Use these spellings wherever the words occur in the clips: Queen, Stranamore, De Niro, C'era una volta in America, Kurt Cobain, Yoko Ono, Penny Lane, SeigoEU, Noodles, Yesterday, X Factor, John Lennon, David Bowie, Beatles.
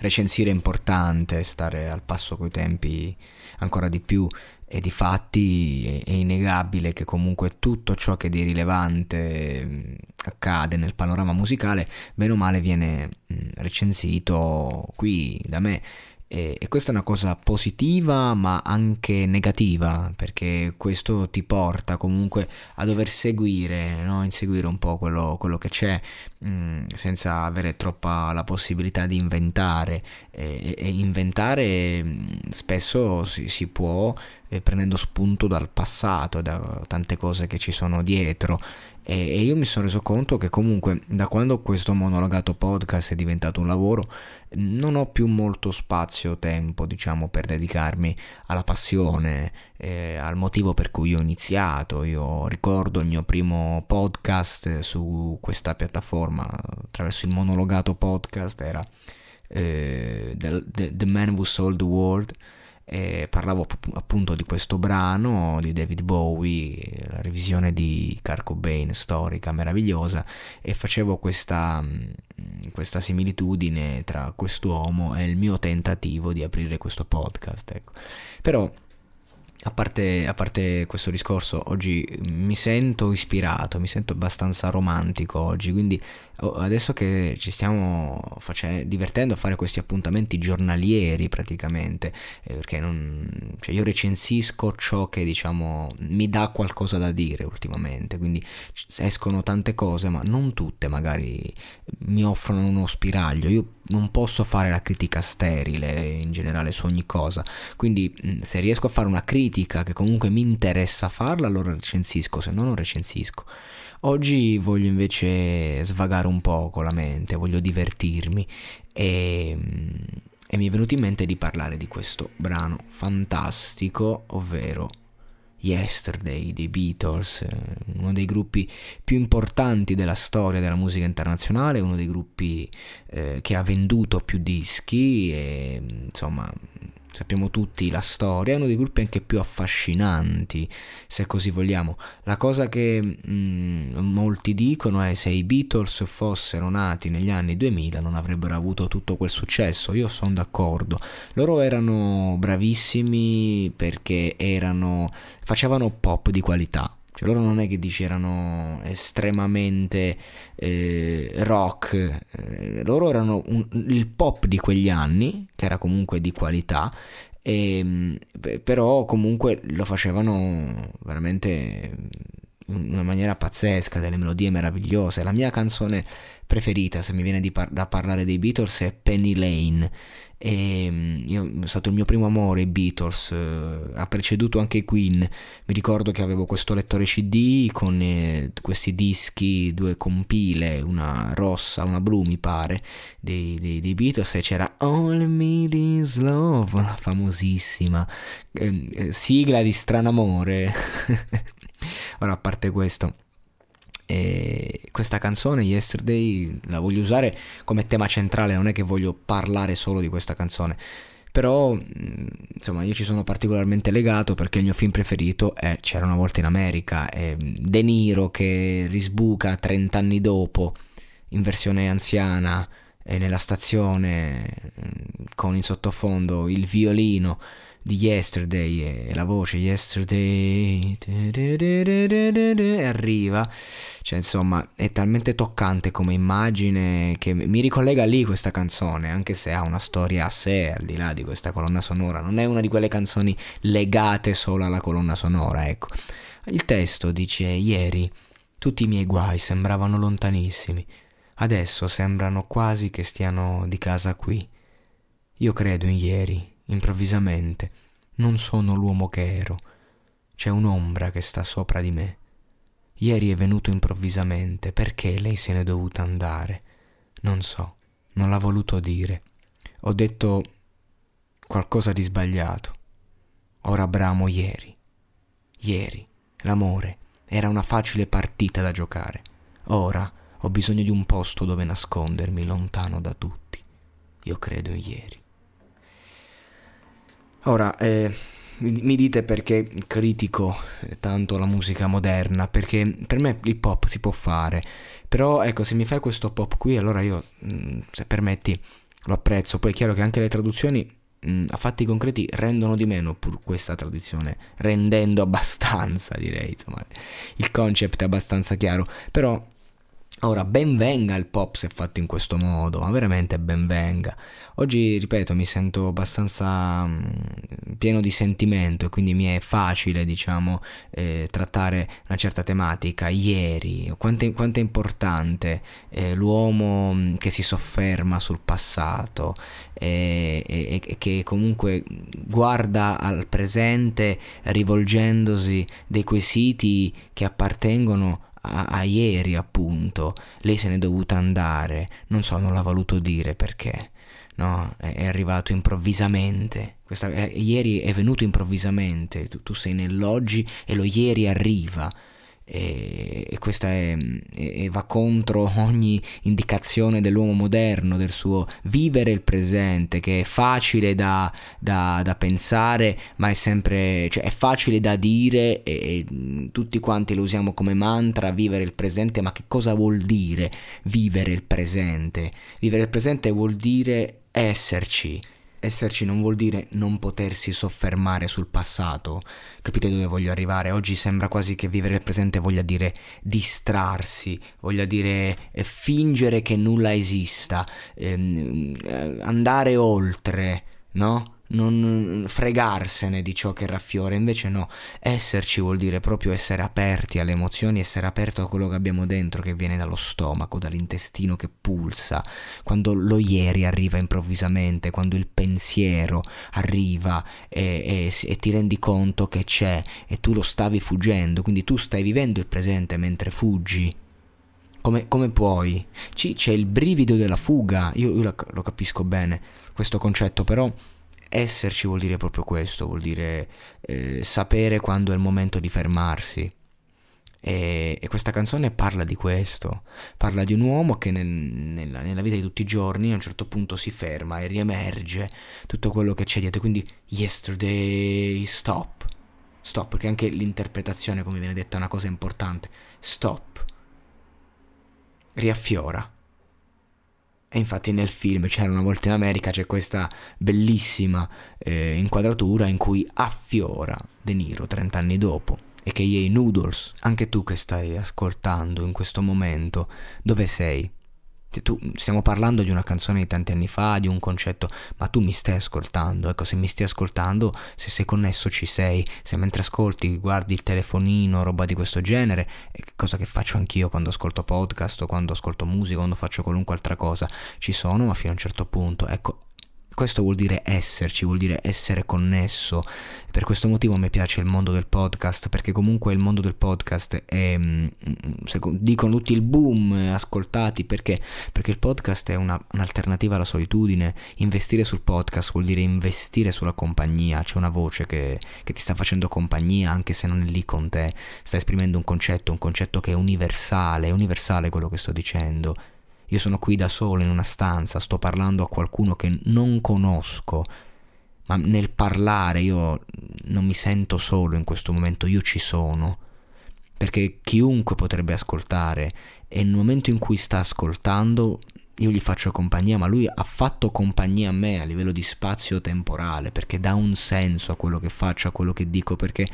Recensire è importante, stare al passo coi tempi ancora di più, e difatti è innegabile che comunque tutto ciò che di rilevante accade nel panorama musicale, bene o male, viene recensito qui da me. E questa è una cosa positiva ma anche negativa, perché questo ti porta comunque a dover seguire, no? Inseguire un po' quello che c'è, senza avere troppa la possibilità di inventare. E inventare spesso si può prendendo spunto dal passato, da tante cose che ci sono dietro. E io mi sono reso conto che comunque da quando questo monologato podcast è diventato un lavoro non ho più molto spazio o tempo, diciamo, per dedicarmi alla passione, al motivo per cui ho iniziato. Io ricordo il mio primo podcast su questa piattaforma attraverso il monologato podcast, era The Man Who Sold the World. E parlavo appunto di questo brano di David Bowie, la revisione di Kurt Cobain, storica, meravigliosa, e facevo questa similitudine tra quest'uomo e il mio tentativo di aprire questo podcast, ecco. Però a parte questo discorso, oggi mi sento ispirato, mi sento abbastanza romantico oggi, quindi adesso che ci stiamo divertendo a fare questi appuntamenti giornalieri praticamente, perché io recensisco ciò che, diciamo, mi dà qualcosa da dire ultimamente, quindi escono tante cose ma non tutte magari mi offrono uno spiraglio. Io non posso fare la critica sterile in generale su ogni cosa, quindi se riesco a fare una critica che comunque mi interessa farla, allora recensisco, se no non recensisco. Oggi voglio invece svagare un po' con la mente, voglio divertirmi, e mi è venuto in mente di parlare di questo brano fantastico, ovvero Yesterday dei Beatles, uno dei gruppi più importanti della storia della musica internazionale, uno dei gruppi che ha venduto più dischi, e insomma sappiamo tutti la storia, è uno dei gruppi anche più affascinanti, se così vogliamo. La cosa che molti dicono è: se i Beatles fossero nati negli anni 2000 non avrebbero avuto tutto quel successo. Io sono d'accordo, loro erano bravissimi perché facevano pop di qualità. Cioè, loro non è che erano estremamente rock, loro erano il pop di quegli anni, che era comunque di qualità, però comunque lo facevano veramente in una maniera pazzesca, delle melodie meravigliose. La mia canzone preferita, se mi viene da parlare dei Beatles, è Penny Lane. È stato il mio primo amore, i Beatles, ha preceduto anche i Queen. Mi ricordo che avevo questo lettore CD con questi dischi, due compile, una rossa, una blu mi pare, dei Beatles, e c'era All I Need Is Love, una famosissima sigla di Stranamore. Ora, a parte questo, questa canzone Yesterday la voglio usare come tema centrale, non è che voglio parlare solo di questa canzone, però insomma io ci sono particolarmente legato perché il mio film preferito è C'era una volta in America, De Niro che risbuca 30 anni dopo in versione anziana e nella stazione con in sottofondo il violino di Yesterday e la voce Yesterday e arriva, cioè insomma è talmente toccante come immagine che mi ricollega lì questa canzone, anche se ha una storia a sé al di là di questa colonna sonora, non è una di quelle canzoni legate solo alla colonna sonora, ecco. Il testo dice: ieri tutti i miei guai sembravano lontanissimi, adesso sembrano quasi che stiano di casa qui. Io credo in ieri. Improvvisamente non sono l'uomo che ero, c'è un'ombra che sta sopra di me. Ieri è venuto improvvisamente, perché lei se n'è dovuta andare, non so, non l'ha voluto dire. ho detto qualcosa di sbagliato. Ora bramo ieri. Ieri l'amore era una facile partita da giocare. Ora ho bisogno di un posto dove nascondermi, lontano da tutti. Io credo in ieri. Ora, mi dite perché critico tanto la musica moderna, perché per me il pop si può fare, però ecco, se mi fai questo pop qui, allora io, se permetti, lo apprezzo. Poi è chiaro che anche le traduzioni a fatti concreti rendono di meno, pur questa tradizione rendendo abbastanza, direi, insomma il concept è abbastanza chiaro. Però ora ben venga il pop se fatto in questo modo, ma veramente ben venga. Oggi, ripeto, mi sento abbastanza pieno di sentimento e quindi mi è facile, diciamo, trattare una certa tematica. Ieri, quanto è importante l'uomo che si sofferma sul passato e che comunque guarda al presente rivolgendosi dei quesiti che appartengono a ieri, appunto. Lei se n'è dovuta andare, non so, non l'ha voluto dire perché, no, è arrivato improvvisamente. Ieri è venuto improvvisamente, tu sei nell'oggi e lo ieri arriva, e questa va contro ogni indicazione dell'uomo moderno, del suo vivere il presente, che è facile da pensare, ma è sempre, cioè, è facile da dire e tutti quanti lo usiamo come mantra, vivere il presente. Ma che cosa vuol dire vivere il presente? Vivere il presente vuol dire esserci, non vuol dire non potersi soffermare sul passato. Capite dove voglio arrivare? Oggi sembra quasi che vivere il presente voglia dire distrarsi, voglia dire fingere che nulla esista, andare oltre, no? Non fregarsene di ciò che raffiora. Invece no, esserci vuol dire proprio essere aperti alle emozioni, essere aperto a quello che abbiamo dentro, che viene dallo stomaco, dall'intestino che pulsa, quando lo ieri arriva improvvisamente, quando il pensiero arriva e ti rendi conto che c'è e tu lo stavi fuggendo. Quindi tu stai vivendo il presente mentre fuggi. Come puoi? C'è il brivido della fuga, io lo capisco bene questo concetto, però esserci vuol dire proprio questo, vuol dire sapere quando è il momento di fermarsi. E questa canzone parla di questo, parla di un uomo che nella vita di tutti i giorni a un certo punto si ferma e riemerge tutto quello che c'è dietro. Quindi yesterday, stop, perché anche l'interpretazione, come viene detta, è una cosa importante. Stop, riaffiora. E infatti nel film C'era una volta in America c'è questa bellissima inquadratura in cui affiora De Niro 30 anni dopo, e che i Noodles, anche tu che stai ascoltando in questo momento, dove sei? Stiamo parlando di una canzone di tanti anni fa, di un concetto, ma tu mi stai ascoltando. Ecco, se mi stai ascoltando, se sei connesso ci sei, se mentre ascolti guardi il telefonino, roba di questo genere, cosa che faccio anch'io quando ascolto podcast o quando ascolto musica, quando faccio qualunque altra cosa, ci sono ma fino a un certo punto. Ecco, questo vuol dire esserci, vuol dire essere connesso. Per questo motivo mi piace il mondo del podcast, perché comunque il mondo del podcast è, dicono tutti, il boom ascoltati. Perché il podcast è un'alternativa alla solitudine. Investire sul podcast vuol dire investire sulla compagnia. C'è una voce che ti sta facendo compagnia anche se non è lì con te, sta esprimendo un concetto che è universale. È universale quello che sto dicendo. Io sono qui da solo in una stanza, sto parlando a qualcuno che non conosco, ma nel parlare io non mi sento solo in questo momento, io ci sono, perché chiunque potrebbe ascoltare e nel momento in cui sta ascoltando io gli faccio compagnia, ma lui ha fatto compagnia a me a livello di spazio temporale, perché dà un senso a quello che faccio, a quello che dico, perché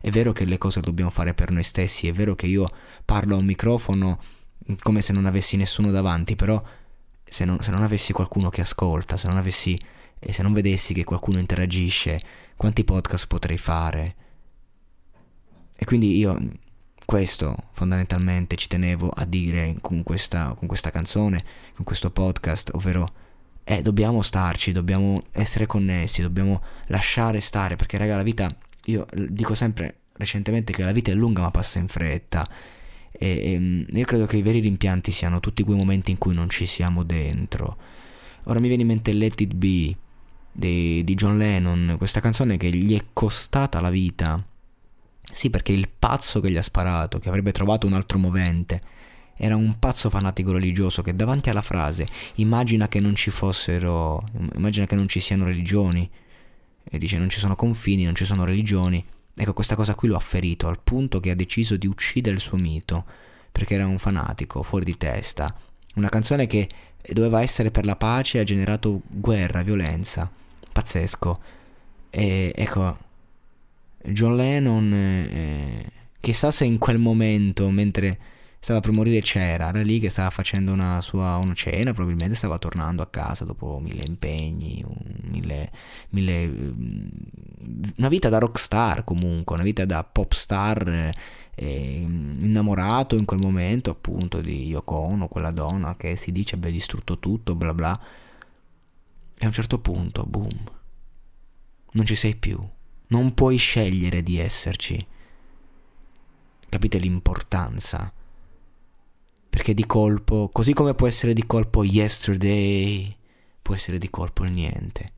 è vero che le cose le dobbiamo fare per noi stessi, è vero che io parlo a un microfono come se non avessi nessuno davanti, però se non avessi qualcuno che ascolta, se non vedessi che qualcuno interagisce, quanti podcast potrei fare? E quindi io questo fondamentalmente ci tenevo a dire con questa canzone, con questo podcast, ovvero dobbiamo starci, dobbiamo essere connessi, dobbiamo lasciare stare, perché raga, la vita, io dico sempre recentemente che la vita è lunga ma passa in fretta. E io credo che i veri rimpianti siano tutti quei momenti in cui non ci siamo dentro, Ora mi viene in mente Let It Be di John Lennon, questa canzone che gli è costata la vita. Sì, perché il pazzo che gli ha sparato, che avrebbe trovato un altro movente, era un pazzo fanatico religioso che davanti alla frase immagina che non ci siano religioni, e dice non ci sono confini, non ci sono religioni. Ecco, questa cosa qui lo ha ferito al punto che ha deciso di uccidere il suo mito, perché era un fanatico fuori di testa. Una canzone che doveva essere per la pace ha generato guerra, violenza, pazzesco. E ecco, John Lennon, chissà se in quel momento, mentre stava per morire, era lì che stava facendo una cena, probabilmente stava tornando a casa dopo mille impegni, una vita da rockstar, comunque una vita da pop star, innamorato in quel momento appunto di Yoko Ono, quella donna che si dice abbia distrutto tutto, bla bla, e a un certo punto boom, non ci sei più, non puoi scegliere di esserci. Capite l'importanza? Perché di colpo, così come può essere di colpo Yesterday, può essere di colpo il niente.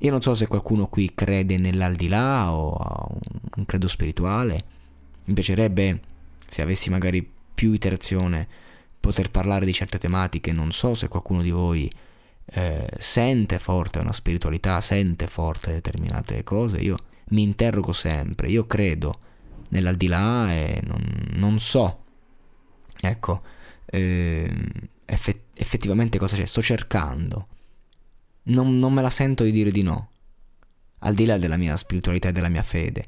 Io non so se qualcuno qui crede nell'aldilà o ha un credo spirituale. Mi piacerebbe, se avessi magari più iterazione, poter parlare di certe tematiche. Non so se qualcuno di voi sente forte una spiritualità, sente forte determinate cose. Io mi interrogo sempre, io credo nell'aldilà e non so. Ecco, effettivamente cosa c'è? Sto cercando, non me la sento di dire di no, al di là della mia spiritualità e della mia fede.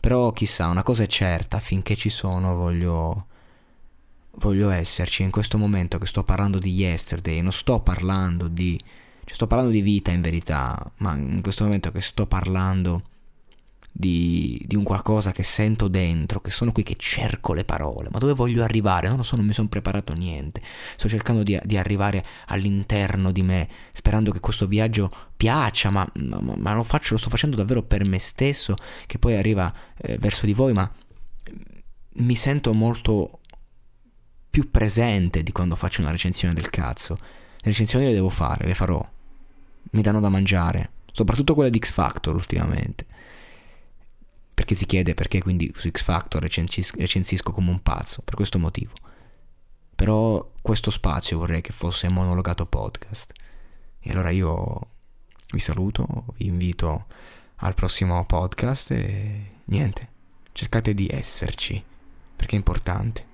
Però chissà, una cosa è certa, finché ci sono voglio esserci. In questo momento che sto parlando di Yesterday, non sto parlando di, cioè sto parlando di vita in verità, ma in questo momento che sto parlando di un qualcosa che sento dentro, che sono qui che cerco le parole, ma dove voglio arrivare? Non lo so, non mi sono preparato niente, sto cercando di arrivare all'interno di me, sperando che questo viaggio piaccia, ma lo sto facendo davvero per me stesso, che poi arriva verso di voi. Ma mi sento molto più presente di quando faccio una recensione del cazzo. Le recensioni le devo fare, le farò, mi danno da mangiare, soprattutto quella di X Factor ultimamente. Perché si chiede perché quindi su X Factor recensisco come un pazzo, per questo motivo. Però questo spazio vorrei che fosse monologato podcast. E allora io vi saluto, vi invito al prossimo podcast e niente, cercate di esserci, perché è importante.